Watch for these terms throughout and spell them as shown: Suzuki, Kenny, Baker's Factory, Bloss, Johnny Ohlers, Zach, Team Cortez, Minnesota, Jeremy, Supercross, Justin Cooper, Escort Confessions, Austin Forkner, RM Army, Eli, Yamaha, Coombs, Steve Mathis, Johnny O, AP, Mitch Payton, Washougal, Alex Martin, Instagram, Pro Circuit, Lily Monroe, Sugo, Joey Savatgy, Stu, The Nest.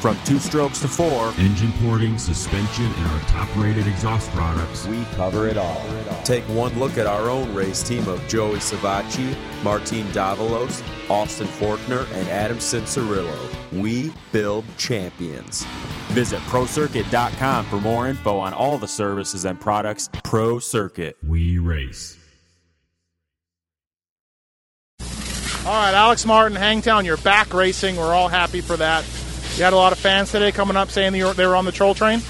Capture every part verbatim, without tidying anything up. From two strokes to four, engine porting, suspension, and our top-rated exhaust products, we cover it all. Take one look at our own race team of Joey Savatgy, Martin Davalos, Austin Forkner, and Adam Cianciarulo. We build champions. Visit Pro Circuit dot com for more info on all the services and products. Pro Circuit. We race. All right, Alex Martin, Hangtown, you're back racing. We're all happy for that. You had a lot of fans today coming up saying they were on the Troll Train?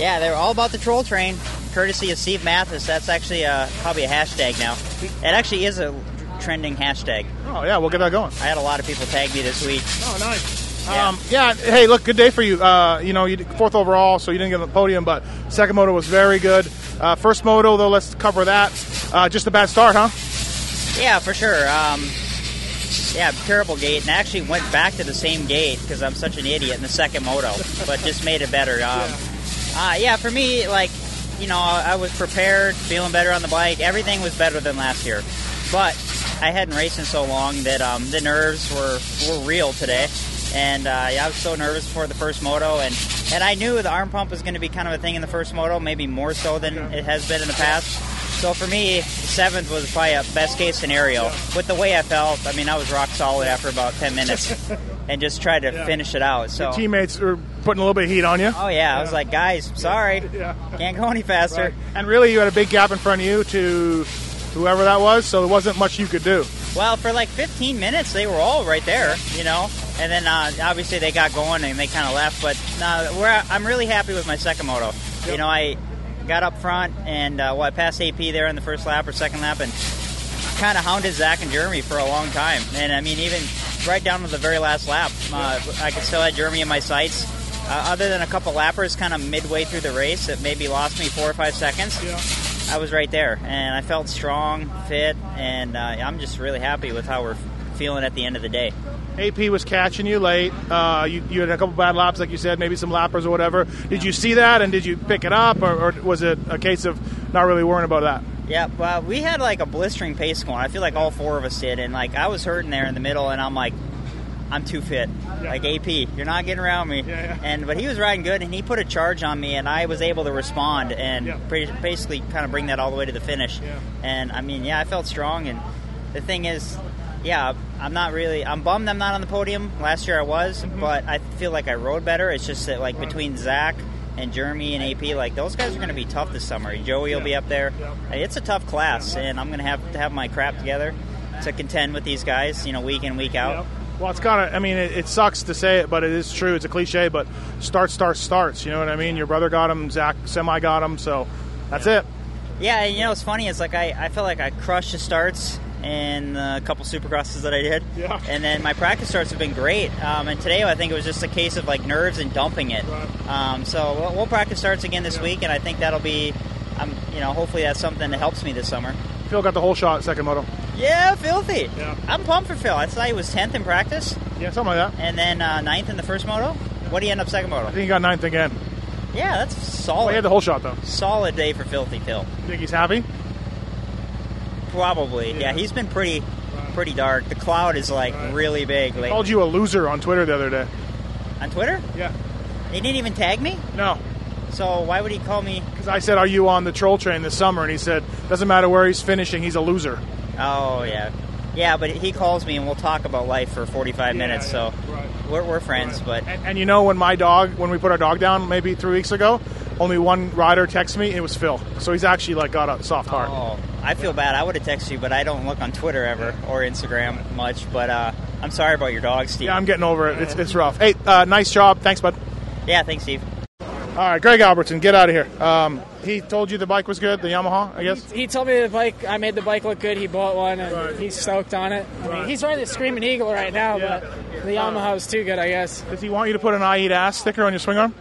Yeah, they were all about the Troll Train, courtesy of Steve Mathis. That's actually a, probably a hashtag now. It actually is a trending hashtag. Oh, yeah, we'll get that going. I had a lot of people tag me this week. Oh, nice. Yeah, um, yeah hey, look, good day for you. Uh, you know, you did fourth overall, so you didn't get on the podium, but second moto was very good. Uh, first moto, though, let's cover that. Uh, just a bad start, huh? Yeah, for sure. Um, Yeah, terrible gate, and I actually went back to the same gate because I'm such an idiot in the second moto, but just made it better. Um, yeah. Uh, yeah, for me, like, you know, I was prepared, feeling better on the bike. Everything was better than last year, but I hadn't raced in so long that um, the nerves were, were real today, and uh, yeah, I was so nervous before the first moto, and, and I knew the arm pump was going to be kind of a thing in the first moto, maybe more so than it has been in the past. So for me, seventh was probably a best-case scenario. Yeah. With the way I felt, I mean, I was rock solid after about ten minutes and just tried to yeah. finish it out. So your teammates were putting a little bit of heat on you. Oh, yeah. yeah. I was like, guys, sorry. Yeah. Can't go any faster. Right. And really, you had a big gap in front of you to whoever that was, so there wasn't much you could do. Well, for like fifteen minutes, they were all right there, you know. And then, uh, obviously, they got going and they kind of left. But uh, we're, I'm really happy with my second moto. Yep. You know, I... got up front, and uh, well, I passed A P there in the first lap or second lap, and kind of hounded Zach and Jeremy for a long time. And, I mean, even right down to the very last lap, uh, I could still have Jeremy in my sights. Uh, other than a couple lappers kind of midway through the race that maybe lost me four or five seconds, yeah. I was right there. And I felt strong, fit, and uh, I'm just really happy with how we're feeling at the end of the day. A P was catching you late. Uh, you, you had a couple bad laps, like you said, maybe some lappers or whatever. Did you see that, and did you pick it up, or, or was it a case of not really worrying about that? Yeah, well, we had like a blistering pace going. I feel like all four of us did, and like I was hurting there in the middle, and I'm like, I'm too fit. Yeah. Like, A P, you're not getting around me. Yeah, yeah. And but he was riding good, and he put a charge on me, and I was able to respond and yeah. pretty, basically kind of bring that all the way to the finish. Yeah. And, I mean, yeah, I felt strong, and the thing is, yeah, I'm not really, I'm bummed I'm not on the podium. Last year I was, mm-hmm. but I feel like I rode better. It's just that, like, between Zach and Jeremy and A P, like, those guys are going to be tough this summer. Joey will yeah. be up there. Yeah. It's a tough class, and I'm going to have to have my crap together to contend with these guys, you know, week in, week out. Yeah. Well, it's kind of, I mean, it, it sucks to say it, but it is true. It's a cliche, but start, start, starts. You know what I mean? Your brother got him, Zach semi got him, so that's yeah. it. Yeah, and, you know, it's funny. It's like I, I feel like I crushed the starts and a couple supercrosses that I did. Yeah. And then my practice starts have been great. Um, and today I think it was just a case of, like, nerves and dumping it. Right. Um, so we'll, we'll practice starts again this yeah. week, and I think that'll be, um, you know, hopefully that's something that helps me this summer. Phil got the whole shot at second moto. Yeah, Filthy. Yeah. I'm pumped for Phil. I thought he was tenth in practice. Yeah, something like that. And then uh, ninth in the first moto. Yeah. What did he end up second moto? I think he got ninth again. Yeah, that's solid. Well, he had the whole shot, though. Solid day for Filthy Phil. Think he's happy? Probably, yeah. yeah. He's been pretty pretty dark. The cloud is, like, right. really big lately. I called you a loser on Twitter the other day. On Twitter? Yeah. He didn't even tag me? No. So why would he call me? Because I said, are you on the Troll Train this summer? And he said, doesn't matter where he's finishing, he's a loser. Oh, yeah. Yeah, but he calls me, and we'll talk about life for forty-five minutes, yeah, yeah. so right. we're, we're friends. Right. But and, and you know, when my dog, when we put our dog down maybe three weeks ago, only one rider texted me, and it was Phil. So he's actually, like, got a soft heart. Oh, I feel bad. I would have texted you, but I don't look on Twitter ever or Instagram much. But uh, I'm sorry about your dog, Steve. Yeah, I'm getting over it. It's it's rough. Hey, uh, nice job. Thanks, bud. Yeah, thanks, Steve. All right, Greg Albertson, get out of here. Um, he told you the bike was good, the Yamaha, I guess? He, he told me the bike, I made the bike look good. He bought one, and right. he's stoked on it. I right. mean, he's riding the Screaming Eagle right now, yeah. but the Yamaha was too good, I guess. Does he want you to put an I eat ass sticker on your swing arm?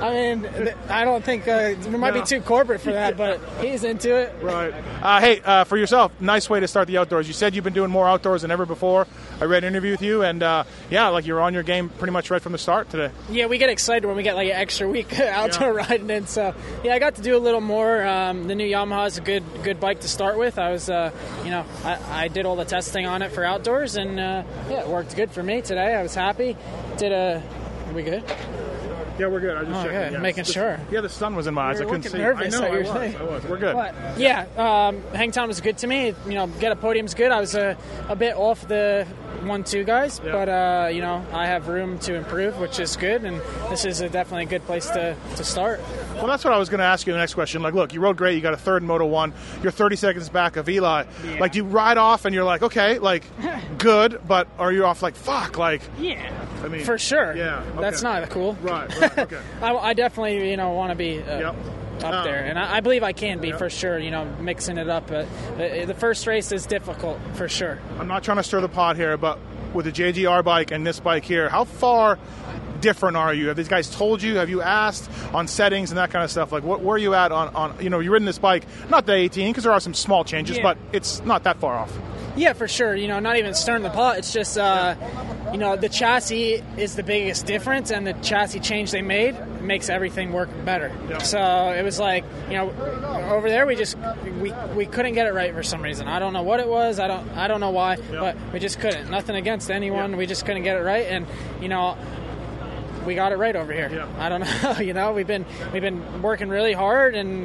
I mean, I don't think uh, it might no. be too corporate for that, but he's into it. Right. Uh, hey, uh, for yourself, nice way to start the outdoors. You said you've been doing more outdoors than ever before. I read an interview with you, and uh, yeah, like you're on your game pretty much right from the start today. Yeah, we get excited when we get like an extra week outdoor yeah. riding in. So yeah, I got to do a little more. Um, the new Yamaha is a good good bike to start with. I was, uh, you know, I, I did all the testing on it for outdoors, and uh, yeah, it worked good for me today. I was happy. Did a. Are we good? Yeah, we're good. I was just oh, checking. Yeah. Making the, sure. Yeah, the sun was in my eyes. You're I couldn't see. Nervous, I know. I was, I was. We're good. But, yeah, um, Hangtown was good to me. You know, get a podium's good. I was a, a bit off the one two guys, yeah. but uh, you know, I have room to improve, which is good, and this is a definitely a good place to, to start. Well, that's what I was going to ask you in the next question. Like, look, you rode great. You got a third in Moto one. You're thirty seconds back of Eli. Yeah. Like, do you ride off and you're like, okay, like, good, but are you off like, fuck, like? Yeah. I mean, for sure. Yeah. Okay. That's not cool. Right. Right. Okay. I, I definitely, you know, want to be uh, yep. up um, there, and I, I believe I can be yep. for sure. You know, mixing it up. Uh, the first race is difficult for sure. I'm not trying to stir the pot here, but with the J G R bike and this bike here, how far different are you? Have these guys told you? Have you asked on settings and that kind of stuff? Like, what where are you at on, on you know, you're ridden this bike, not the eighteen, because there are some small changes, yeah. but it's not that far off. Yeah, for sure. You know, not even stirring the pot. It's just, uh, you know, the chassis is the biggest difference, and the chassis change they made makes everything work better. Yeah. So it was like, you know, over there we just we we couldn't get it right for some reason. I don't know what it was. I don't I don't know why, yeah. but we just couldn't. Nothing against anyone. Yeah. We just couldn't get it right, and you know. We got it right over here. Yeah. I don't know. You know, we've been we've been working really hard, and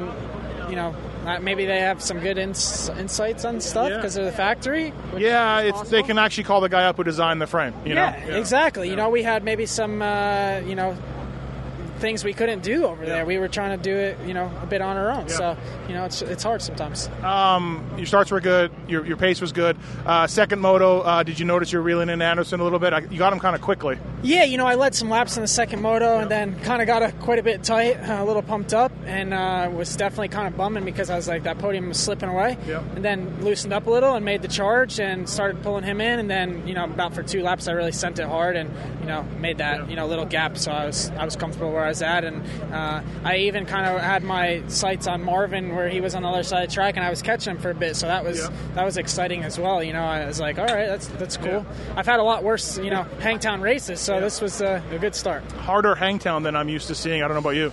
you know, maybe they have some good ins- insights on stuff because yeah. of the factory. Yeah, it's possible. They can actually call the guy up who designed the frame. You yeah, know? Yeah, exactly. Yeah. You know, we had maybe some uh, you know things we couldn't do over yeah. there. We were trying to do it, you know, a bit on our own. Yeah. So you know, it's it's hard sometimes. Um, your starts were good. Your your pace was good. Uh, second moto, uh, did you notice you were reeling in Anderson a little bit? I, you got him kind of quickly. Yeah, you know, I led some laps in the second moto, and then kind of got a, quite a bit tight, a little pumped up, and uh, was definitely kind of bumming because I was like, that podium was slipping away. Yep. And then loosened up a little and made the charge and started pulling him in. And then, you know, about for two laps, I really sent it hard and, you know, made that, yep. you know, little gap. So I was I was comfortable where I was at. And uh, I even kind of had my sights on Marvin where he was on the other side of the track, and I was catching him for a bit. So that was yep. that was exciting as well. You know, I was like, all right, that's, that's cool. Yep. I've had a lot worse, you know, Hangtown races. So So this was a, a good start. Harder Hangtown than I'm used to seeing. I don't know about you.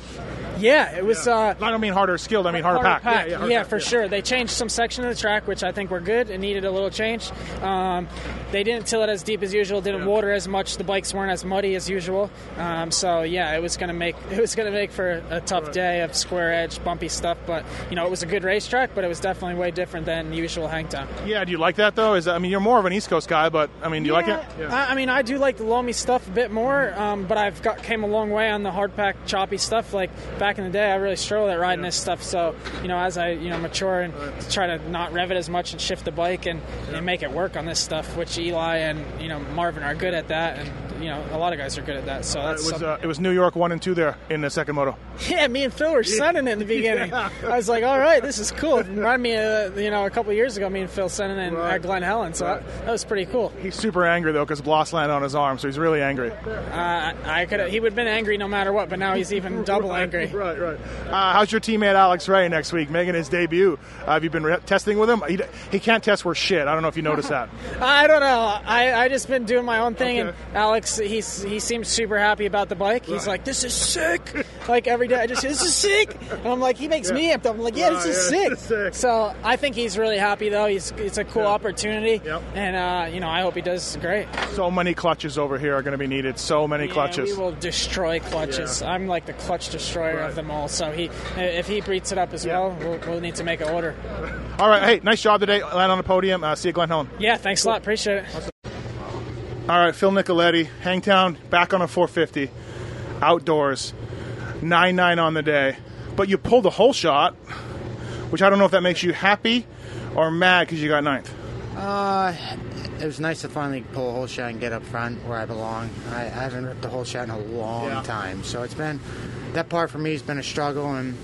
Yeah, it was... Yeah. Uh, I don't mean harder skilled, I mean harder, harder packed. Pack. Yeah, yeah, hard yeah pack, for yeah. sure. They changed some section of the track, which I think were good. It needed a little change. Um, they didn't till it as deep as usual, didn't yeah. water as much. The bikes weren't as muddy as usual. Um, so, yeah, it was going to make it was gonna make for a tough right. day of square edge, bumpy stuff. But, you know, it was a good racetrack, but it was definitely way different than usual Hangtown. Yeah, do you like that, though? Is that, I mean, you're more of an East Coast guy, but, I mean, do you yeah, like it? Yeah. I, I mean, I do like the loamy stuff a bit more, um, but I've got came a long way on the hard-packed, choppy stuff, like back Back in the day, I really struggled at riding yeah. this stuff. So, you know, as I, you know, mature and right. try to not rev it as much and shift the bike and, yeah. and make it work on this stuff, which Eli and, you know, Marvin are good at that. And, you know, a lot of guys are good at that. So that's uh, it, was, uh, it was New York one and two there in the second moto. Yeah, me and Phil were sending it in the beginning. Yeah. I was like, all right, this is cool. It reminded me of, you know, a couple of years ago, me and Phil sending it right. at Glen Helen. So right. that, that was pretty cool. He's super angry, though, because Bloss landed on his arm. So he's really angry. Uh, I could He would have been angry no matter what, but now he's even double angry. Right, right. Uh, how's your teammate Alex Ray next week, making his debut? Uh, have you been re- testing with him? He, he can't test for shit. I don't know if you noticed that. I don't know. I, I just been doing my own thing, okay. and Alex, he's he seems super happy about the bike. Right. He's like, this is sick. Like every day, I just this is sick. And I'm like, he makes yeah. me amped up. I'm like, yeah, this, yeah, is, yeah, sick. This is sick. So I think he's really happy, though. He's It's a cool yeah. opportunity, yep. and uh, you know, I hope he does great. So many clutches over here are going to be needed. So many yeah, clutches. We will destroy clutches. Yeah. I'm like the clutch destroyer. Right. Of them all, so he if he breeds it up as yeah. well, well, we'll need to make an order. All right, hey, nice job today. Land on the podium. Uh, see you, Glen Helen. Yeah, thanks cool. a lot. Appreciate it. Awesome. All right, Phil Nicoletti, Hangtown, back on a four fifty, outdoors, nine nine on the day, but you pulled the whole shot, which I don't know if that makes you happy or mad because you got ninth. Uh, it was nice to finally pull a whole shot and get up front where I belong. I, I haven't ripped a whole shot in a long yeah. time, so it's been. That part for me has been a struggle, and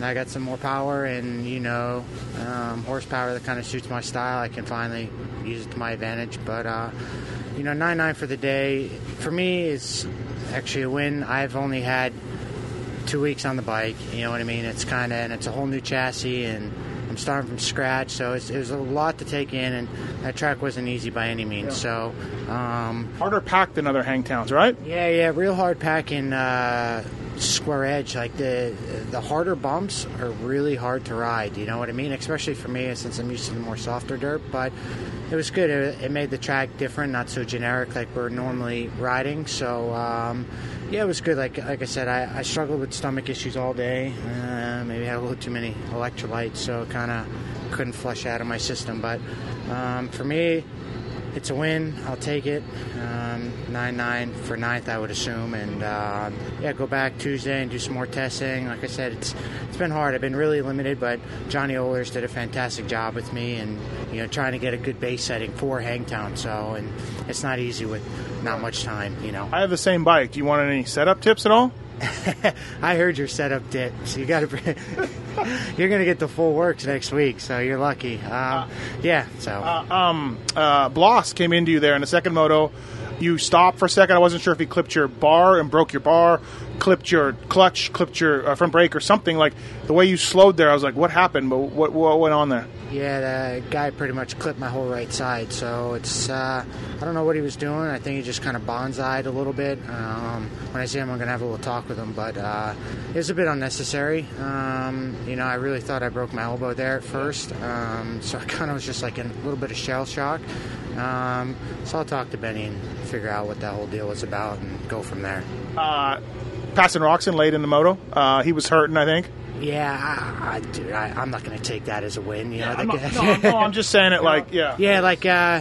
I got some more power and, you know, um, horsepower that kind of suits my style. I can finally use it to my advantage. But, uh, you know, nine nine for the day, for me, is actually a win. I've only had two weeks on the bike, you know what I mean? It's kind of, and it's a whole new chassis, and I'm starting from scratch, so it's, it was a lot to take in, and that track wasn't easy by any means. Yeah. So um, harder packed than other Hangtowns, right? Yeah, yeah, real hard packing, uh, square edge. Like the the harder bumps are really hard to ride. You know what I mean? Especially for me, since I'm used to the more softer dirt. But it was good. It, it made the track different, not so generic like we're normally riding. So um, yeah, it was good. Like like I said, I, I struggled with stomach issues all day. Uh, maybe had a little too many electrolytes, so it kind of couldn't flush out of my system. But um, for me, it's a win. I'll take it. Um, nine nine for ninth, I would assume. And, uh, yeah, go back Tuesday and do some more testing. Like I said, it's it's been hard. I've been really limited, but Johnny Ohlers did a fantastic job with me and, you know, trying to get a good base setting for Hangtown. So, and it's not easy with not much time, you know. I have the same bike. Do you want any setup tips at all? I heard your setup dip, so you got to. You're gonna get the full works next week, so you're lucky. Um, uh, yeah. So. Uh, um, uh, Bloss came into you there in the second moto. You stopped for a second. I wasn't sure if he clipped your bar and broke your bar, clipped your clutch, clipped your uh, front brake, or something. Like the way you slowed there, I was like, "What happened? But what what went on there?" Yeah, the guy pretty much clipped my whole right side. So it's uh, I don't know what he was doing. I think he just kind of bonsai'd a little bit. Um, when I see him, I'm gonna have a little talk with him. But uh, it was a bit unnecessary. Um, you know, I really thought I broke my elbow there at first. Um, so I kind of was just like in a little bit of shell shock. Um, so I'll talk to Benny and figure out what that whole deal was about and go from there. Uh, passing Roxxon late in the moto. Uh, he was hurting, I think. Yeah, I, I, dude, I, I'm not going to take that as a win. You yeah, know, I'm not, no, no, I'm just saying it like, yeah. Yeah, like, uh,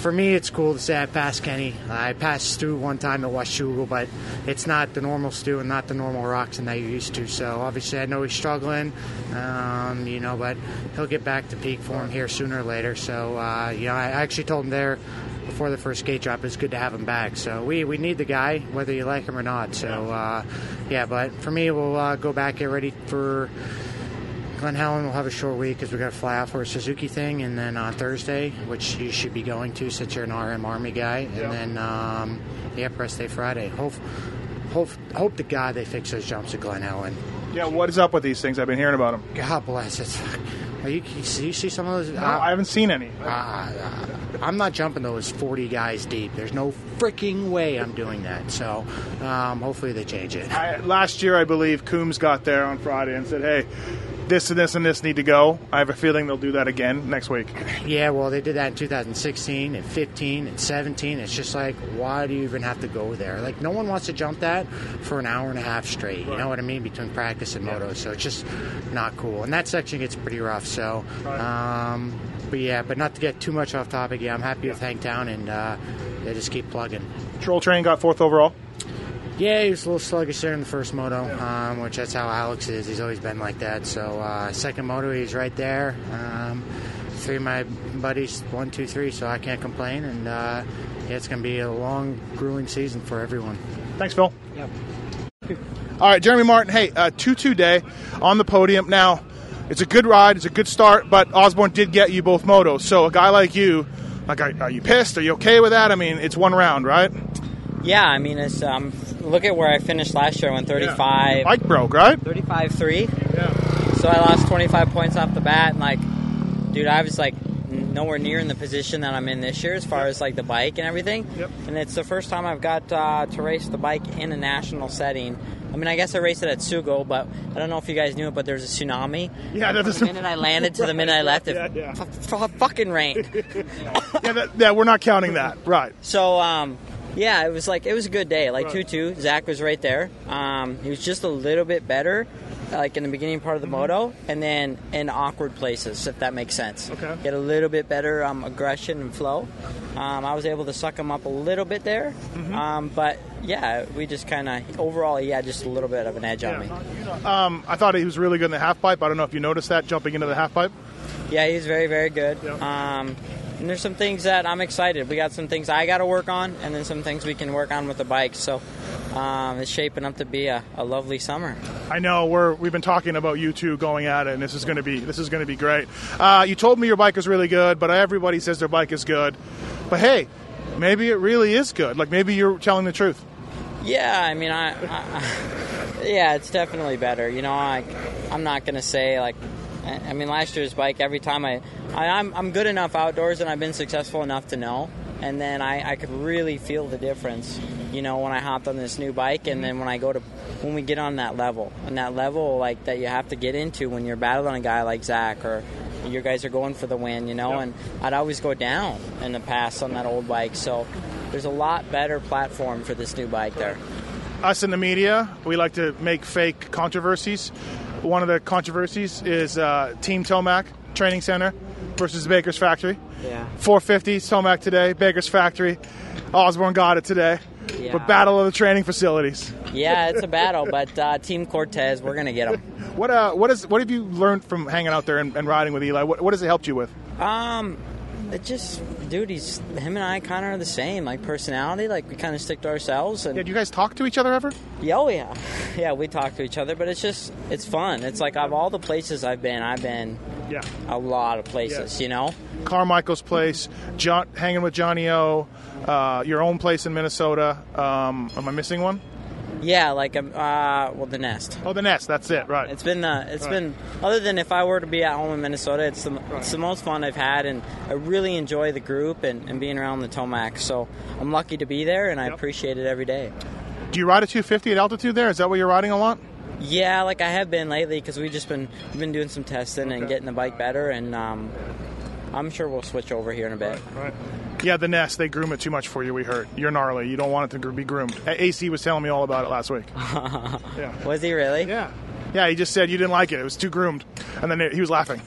for me, it's cool to say I passed Kenny. I passed Stu one time at Washougal, but it's not the normal Stu and not the normal Roxxon that you're used to. So, obviously, I know he's struggling, um, you know, but he'll get back to peak form here sooner or later. So, uh, you know, I actually told him there before the first gate drop, it's good to have him back. So we, we need the guy, whether you like him or not. So, uh, yeah, but for me, we'll uh, go back, get ready for Glen Helen. Will have a short week because we got to fly out for a Suzuki thing. And then on Thursday, which you should be going to since you're an R M Army guy. And yeah. then, um, yeah, press day Friday. Hope, hope, hope to God they fix those jumps at Glen Helen. Yeah, what is up with these things? I've been hearing about them. God bless it. Are you, you see some of those? No, uh, I haven't seen any. Uh, uh, I'm not jumping those forty guys deep. There's no freaking way I'm doing that. So um, hopefully they change it. I, last year, I believe, Coombs got there on Friday and said, hey, this and this and this need to go. I have a feeling they'll do that again next week. Yeah, well, they did that in two thousand sixteen and fifteen and seventeen. It's just like, why do you even have to go there? Like, no one wants to jump that for an hour and a half straight. Right. You know what I mean? Between practice and motos. Yeah. So it's just not cool. And that section gets pretty rough. So, um, but yeah, but not to get too much off topic. Yeah, I'm happy yeah. with Hangtown, and uh, they just keep plugging. Troll Train got fourth overall. Yeah, he was a little sluggish there in the first moto, um, which that's how Alex is. He's always been like that. So uh, second moto, he's right there. Um, three of my buddies, one, two, three, so I can't complain. And uh, yeah, it's going to be a long, grueling season for everyone. Thanks, Phil. Yep. All right, Jeremy Martin, hey, uh, two two day on the podium. Now, it's a good ride. It's a good start, but Osborne did get you both motos. So a guy like you, like, are you pissed? Are you okay with that? I mean, it's one round, right? Yeah, I mean, it's um, look at where I finished last year. I went thirty-five. Yeah. Bike broke, right? thirty-five three. Yeah. So I lost twenty-five points off the bat. And, like, dude, I was, like, nowhere near in the position that I'm in this year as far yep. as, like, the bike and everything. Yep. And it's the first time I've got uh, to race the bike in a national setting. I mean, I guess I raced it at Sugo, but I don't know if you guys knew it, but there was a tsunami. Yeah, that was the minute I landed to the minute I left, it yeah, yeah. F- f- fucking rained. yeah, that, yeah, we're not counting that. Right. So, um... yeah, it was like it was a good day. Like two two, Zach was right there. Um, he was just a little bit better, like in the beginning part of the mm-hmm. moto, and then in awkward places, if that makes sense. Okay. Get a little bit better um, aggression and flow. Um, I was able to suck him up a little bit there, mm-hmm. um, but yeah, we just kind of overall, yeah, just a little bit of an edge yeah. on me. Um, I thought he was really good in the half pipe. I don't know if you noticed that jumping into the half pipe. Yeah, he's very very good. Yep. Um, And there's some things that I'm excited. We got some things I got to work on, and then some things we can work on with the bike. So um, it's shaping up to be a, a lovely summer. I know we're we've been talking about you two going at it, and this is going to be this is going to be great. Uh, you told me your bike is really good, but everybody says their bike is good. But hey, maybe it really is good. Like maybe you're telling the truth. Yeah, I mean, I. I Yeah, it's definitely better. You know, I, I'm not going to say, like, I mean, last year's bike, every time I, I I'm, I'm good enough outdoors and I've been successful enough to know. And then I, I could really feel the difference, you know, when I hopped on this new bike, and then when I go to, when we get on that level, and that level, like, that you have to get into when you're battling a guy like Zach, or your guys are going for the win, you know, yep. And I'd always go down in the past on that old bike. So there's a lot better platform for this new bike there. Us in the media, we like to make fake controversies. One of the controversies is uh, Team Tomac Training Center versus Baker's Factory. Yeah. four fifty Tomac today, Baker's Factory. Osborne got it today. Yeah. But battle of the training facilities. Yeah, it's a battle, but uh, Team Cortez, we're going to get them. What uh, what is what have you learned from hanging out there and, and riding with Eli? What what has it helped you with? Um, it just, dude, he's, him and I kind of are the same, like, personality. Like, we kind of stick to ourselves. And yeah, do you guys talk to each other ever? Yeah, oh yeah, yeah, we talk to each other, but it's just, it's fun. It's like, of all the places I've been, I've been. Yeah. A lot of places, yeah. You know? Carmichael's place, John, hanging with Johnny O, uh, your own place in Minnesota. Um, am I missing one? Yeah, like, um, uh, well, The Nest. Oh, The Nest, that's it, right. It's been, uh, it's right. been, other than if I were to be at home in Minnesota, it's the, right. it's the most fun I've had, and I really enjoy the group and, and being around the Tomac. So I'm lucky to be there, and yep. I appreciate it every day. Do you ride a two fifty at altitude there? Is that what you're riding a lot? Yeah, like I have been lately, because we've just been we've been doing some testing okay. and getting the bike better, and um, I'm sure we'll switch over here in a bit. All right, all right. Yeah, The Nest, they groom it too much for you, we heard. You're gnarly. You don't want it to be groomed. A C was telling me all about it last week. Yeah. Was he really? Yeah. Yeah, he just said you didn't like it. It was too groomed. And then it, he was laughing.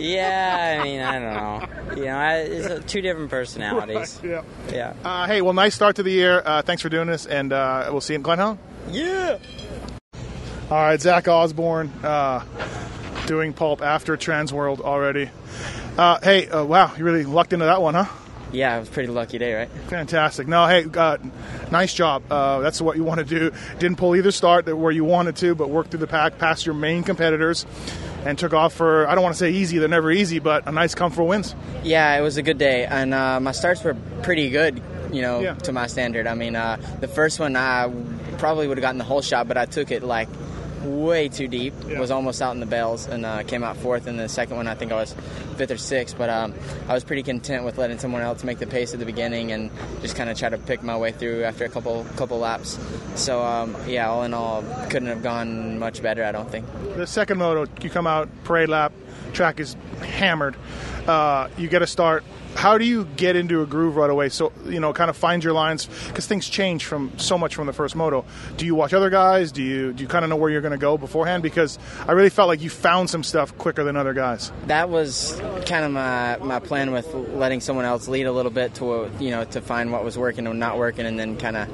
Yeah, I mean, I don't know. You know, I, it's two different personalities. Right, yeah. Yeah. Uh, hey, well, nice start to the year. Uh, thanks for doing this, and uh, we'll see you in Glen Helen. Yeah. All right, Zach Osborne uh, doing pulp after Trans World already. Uh, hey, uh, wow, you really lucked into that one, huh? Yeah, it was a pretty lucky day, right? Fantastic. No, hey, uh, nice job. Uh, that's what you want to do. Didn't pull either start where you wanted to, but worked through the pack, past your main competitors, and took off for, I don't want to say easy, they're never easy, but a nice comfortable wins. Yeah, it was a good day, and uh, my starts were pretty good, you know, yeah. to my standard. I mean, uh, the first one, I probably would have gotten the whole shot, but I took it, like, way too deep. Yeah. Was almost out in the bells, and uh, came out fourth. And the second one, I think I was fifth or sixth. But um, I was pretty content with letting someone else make the pace at the beginning, and just kind of try to pick my way through after a couple couple laps. So um, yeah, all in all, couldn't have gone much better, I don't think. The second moto, you come out parade lap, track is hammered. Uh, you get a start. How do you get into a groove right away? So, you know, kind of find your lines, because things change from so much from the first moto. Do you watch other guys? Do you do you kind of know where you're going to go beforehand? Because I really felt like you found some stuff quicker than other guys. That was kind of my, my plan with letting someone else lead a little bit to, you know, to find what was working and not working, and then kind of,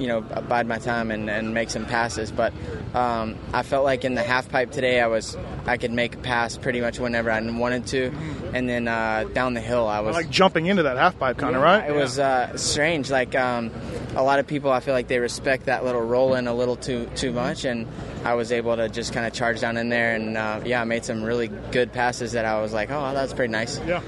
you know, bide my time and, and make some passes. But um, I felt like in the half pipe today, I was I could make a pass pretty much whenever I wanted to, and then uh, down the hill I was like jumping into that half pipe kind of, yeah, right? It yeah. was uh, strange. Like um, a lot of people, I feel like they respect that little roll in a little too too much, and I was able to just kind of charge down in there, and uh, yeah, I made some really good passes that I was like, oh, that's pretty nice. Yeah.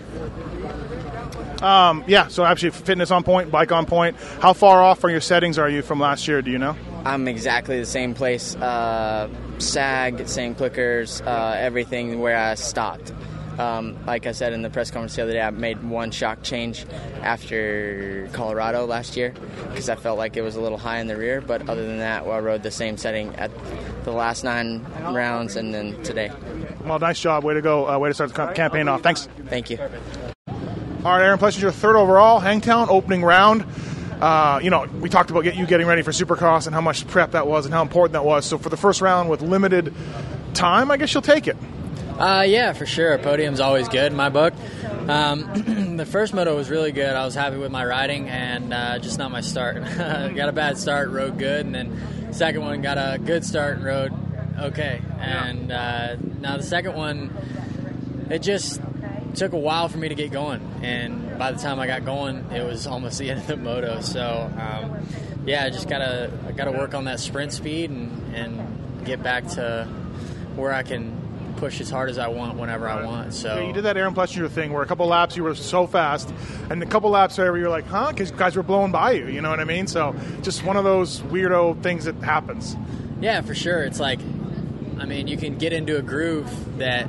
Um, yeah, so actually fitness on point, bike on point. How far off from your settings are you from last year, do you know? I'm exactly the same place, uh, sag, same clickers, uh, everything where I stopped. Um, like I said in the press conference the other day, I made one shock change after Colorado last year because I felt like it was a little high in the rear. But other than that, well, I rode the same setting at the last nine rounds and then today. Well, nice job. Way to go. Uh, way to start the campaign off. Thanks. Thank you. All right, Aaron Plessinger, third overall, Hangtown, opening round. Uh, you know, we talked about get you getting ready for Supercross and how much prep that was and how important that was. So for the first round with limited time, I guess you'll take it. Uh, yeah, for sure. Podium's always good in my book. Um, the first moto was really good. I was happy with my riding and uh, just not my start. Got a bad start, rode good, and then second one got a good start and rode okay. And uh, now the second one, it just... took a while for me to get going, and by the time I got going, it was almost the end of the moto. So, um, yeah, I just gotta I gotta work on that sprint speed and, and get back to where I can push as hard as I want whenever I want. So yeah, you did that Aaron Plessinger thing where a couple laps you were so fast, and a couple laps there you're like, huh? Because guys were blowing by you, you know what I mean? So just one of those weirdo things that happens. Yeah, for sure. It's like, I mean, you can get into a groove that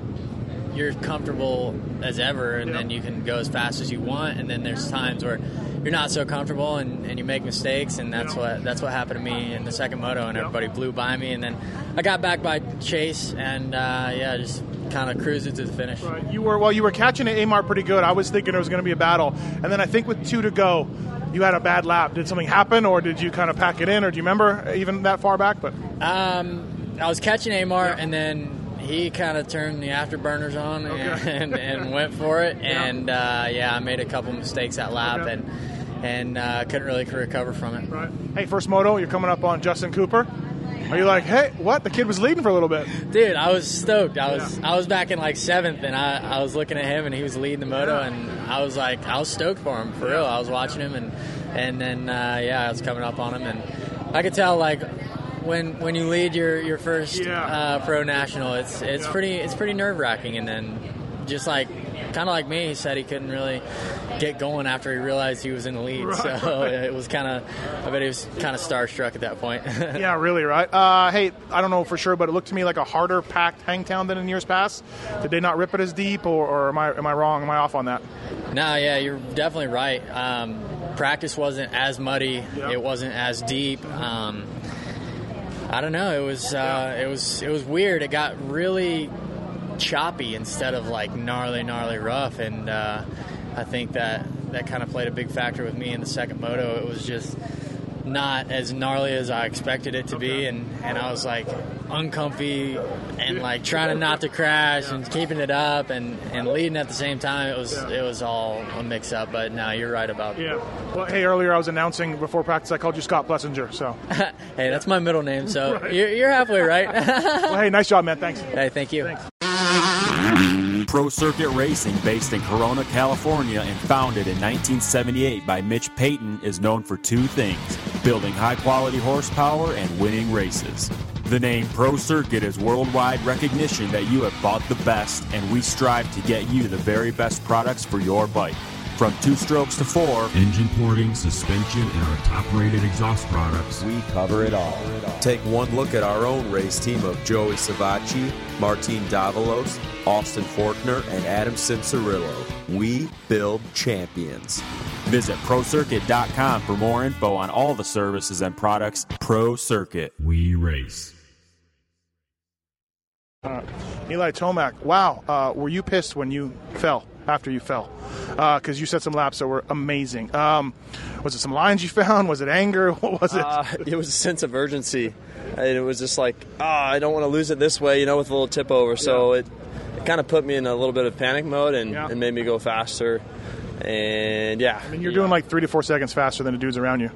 you're comfortable as ever, and yep. then you can go as fast as you want, and then there's times where you're not so comfortable and, and you make mistakes, and that's yep. what that's what happened to me in the second moto, and yep. everybody blew by me, and then I got back by Chase, and uh, yeah, just kind of cruised it to the finish. Right. You were well, you were catching at Amar pretty good. I was thinking it was going to be a battle, and then I think with two to go, you had a bad lap. Did something happen, or did you kind of pack it in, or do you remember even that far back? But um, I was catching Amar, yeah. and then he kind of turned the afterburners on okay. and, and, and went for it. Yeah. And, uh, yeah, I made a couple mistakes that lap okay. and and uh, couldn't really recover from it. Right. Hey, first moto, you're coming up on Justin Cooper. Are you like, hey, what? The kid was leading for a little bit. Dude, I was stoked. I was yeah. I was back in, like, seventh, and I, I was looking at him, and he was leading the moto, yeah. and I was, like, I was stoked for him, for yeah. real. I was watching him, and, and then, uh, yeah, I was coming up on him, and I could tell, like, When when you lead your your first yeah. uh, pro national, it's it's yeah. pretty it's pretty nerve wracking, and then just like kind of like me, he said he couldn't really get going after he realized he was in the lead. Right, so right. it was kind of I bet he was kind of starstruck at that point. yeah, really, right? Uh, hey, I don't know for sure, but it looked to me like a harder packed Hangtown than in years past. Did they not rip it as deep, or, or am I am I wrong? Am I off on that? No, yeah, you're definitely right. Um, practice wasn't as muddy. Yep. It wasn't as deep. Um, I don't know. It was uh, it was it was weird. It got really choppy instead of like gnarly, gnarly rough, and uh, I think that that kind of played a big factor with me in the second moto. It was just not as gnarly as I expected it to be, and, and I was like uncomfy and like trying to not to crash and keeping it up and, and leading at the same time. It was it was all a mix up, but no, you're right about that. Yeah. Well, hey, earlier I was announcing before practice I called you Scott Plessinger, so hey, that's my middle name, so right. you're, you're halfway right. Well, hey, nice job, man. Thanks. Hey, thank you. Thanks. Pro Circuit Racing, based in Corona, California, and founded in nineteen seventy-eight by Mitch Payton, is known for two things: building high-quality horsepower and winning races. The name Pro Circuit is worldwide recognition that you have bought the best, and we strive to get you the very best products for your bike. From two strokes to four, engine porting, suspension, and our top-rated exhaust products, we cover it all. Take one look at our own race team of Joey Savatgy, Martin Davalos, Austin Forkner, and Adam Cianciarulo. We build champions. Visit Pro Circuit dot com for more info on all the services and products. Pro Circuit. We race. Uh, Eli Tomac, wow, uh, were you pissed when you fell? After you fell, because uh, you set some laps that were amazing. Um, was it some lines you found? Was it anger? What was it? Uh, it was a sense of urgency. It was just like, ah, oh, I don't want to lose it this way, you know, with a little tip over. So yeah. it, it kind of put me in a little bit of panic mode and, yeah. and made me go faster. And yeah, I mean, you're yeah. doing like three to four seconds faster than the dudes around you.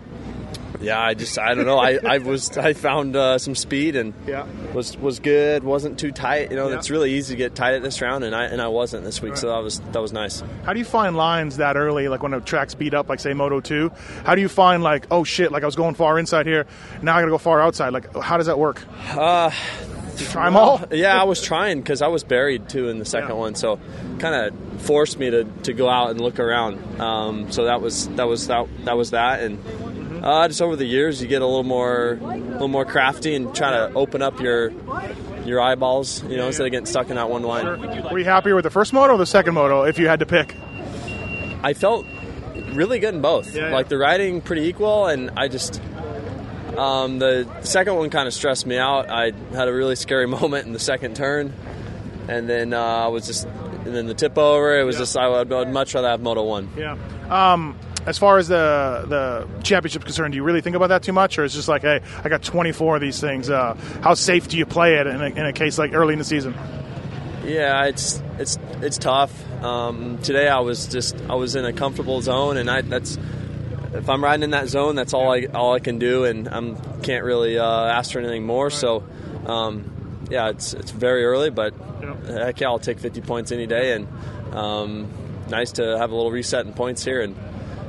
Yeah, I just, I don't know. I, I was, I found uh, some speed and yeah. was was good. Wasn't too tight. You know, yeah. it's really easy to get tight at this round, and I and I wasn't this week, right. so that was that was nice. How do you find lines that early, like when a track's beat up, like say Moto two? How do you find like, oh shit, like I was going far inside here, now I got to go far outside? Like, how does that work? Uh, Did you try them all? Yeah, I was trying because I was buried too in the second yeah. one, so kind of forced me to, to go out and look around. Um, so that was that was that that was that and. Uh, just over the years, you get a little more, a little more crafty and try to open up your, your eyeballs. You know, instead of getting stuck in that one line. Were you happier with the first moto or the second moto? If you had to pick, I felt really good in both. Yeah, yeah. Like the riding pretty equal, and I just, um, the second one kind of stressed me out. I had a really scary moment in the second turn, and then uh, I was just, and then the tip over. It was yeah. just I would, I would much rather have moto one. Yeah. Um, As far as the the championship's concerned, do you really think about that too much, or is it just like, hey, I got twenty-four of these things? Uh, how safe do you play it in a, in a case like early in the season? Yeah, it's it's it's tough. Um, today I was just I was in a comfortable zone, and I that's if I'm riding in that zone, that's all I all I can do, and I can't really uh, ask for anything more. Right. So, um, yeah, it's it's very early, but yep. heck yeah, I'll take fifty points any day, and um, nice to have a little reset in points here and.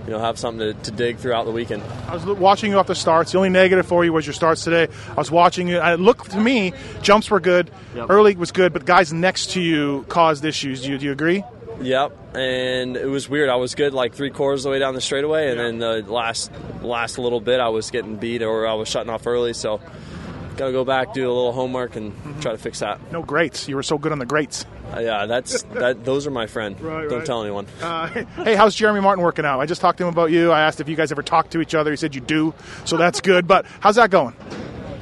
You know, have something to, to dig throughout the weekend. I was watching you off the starts. The only negative for you was your starts today. I was watching you. It looked to me, jumps were good. Yep. Early was good, but guys next to you caused issues. Do you, do you agree? Yep, and it was weird. I was good like three quarters of the way down the straightaway, and yep. then the last last little bit I was getting beat or I was shutting off early, so got to go back, do a little homework, and mm-hmm. try to fix that. No greats. You were so good on the greats. Uh, yeah, that's that. Those are my friend. Right, Don't right. tell anyone. Uh, hey, how's Jeremy Martin working out? I just talked to him about you. I asked if you guys ever talk to each other. He said you do, so that's good. But how's that going?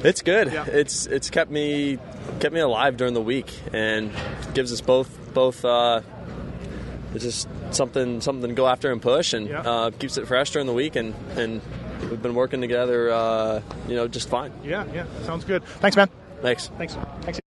It's good. Yeah. It's it's kept me kept me alive during the week, and gives us both both. Uh, it's just something something to go after and push, and yeah. uh, keeps it fresh during the week, and and. We've been working together, uh, you know, just fine. Yeah, yeah. Sounds good. Thanks, man. Thanks. Thanks. Thanks.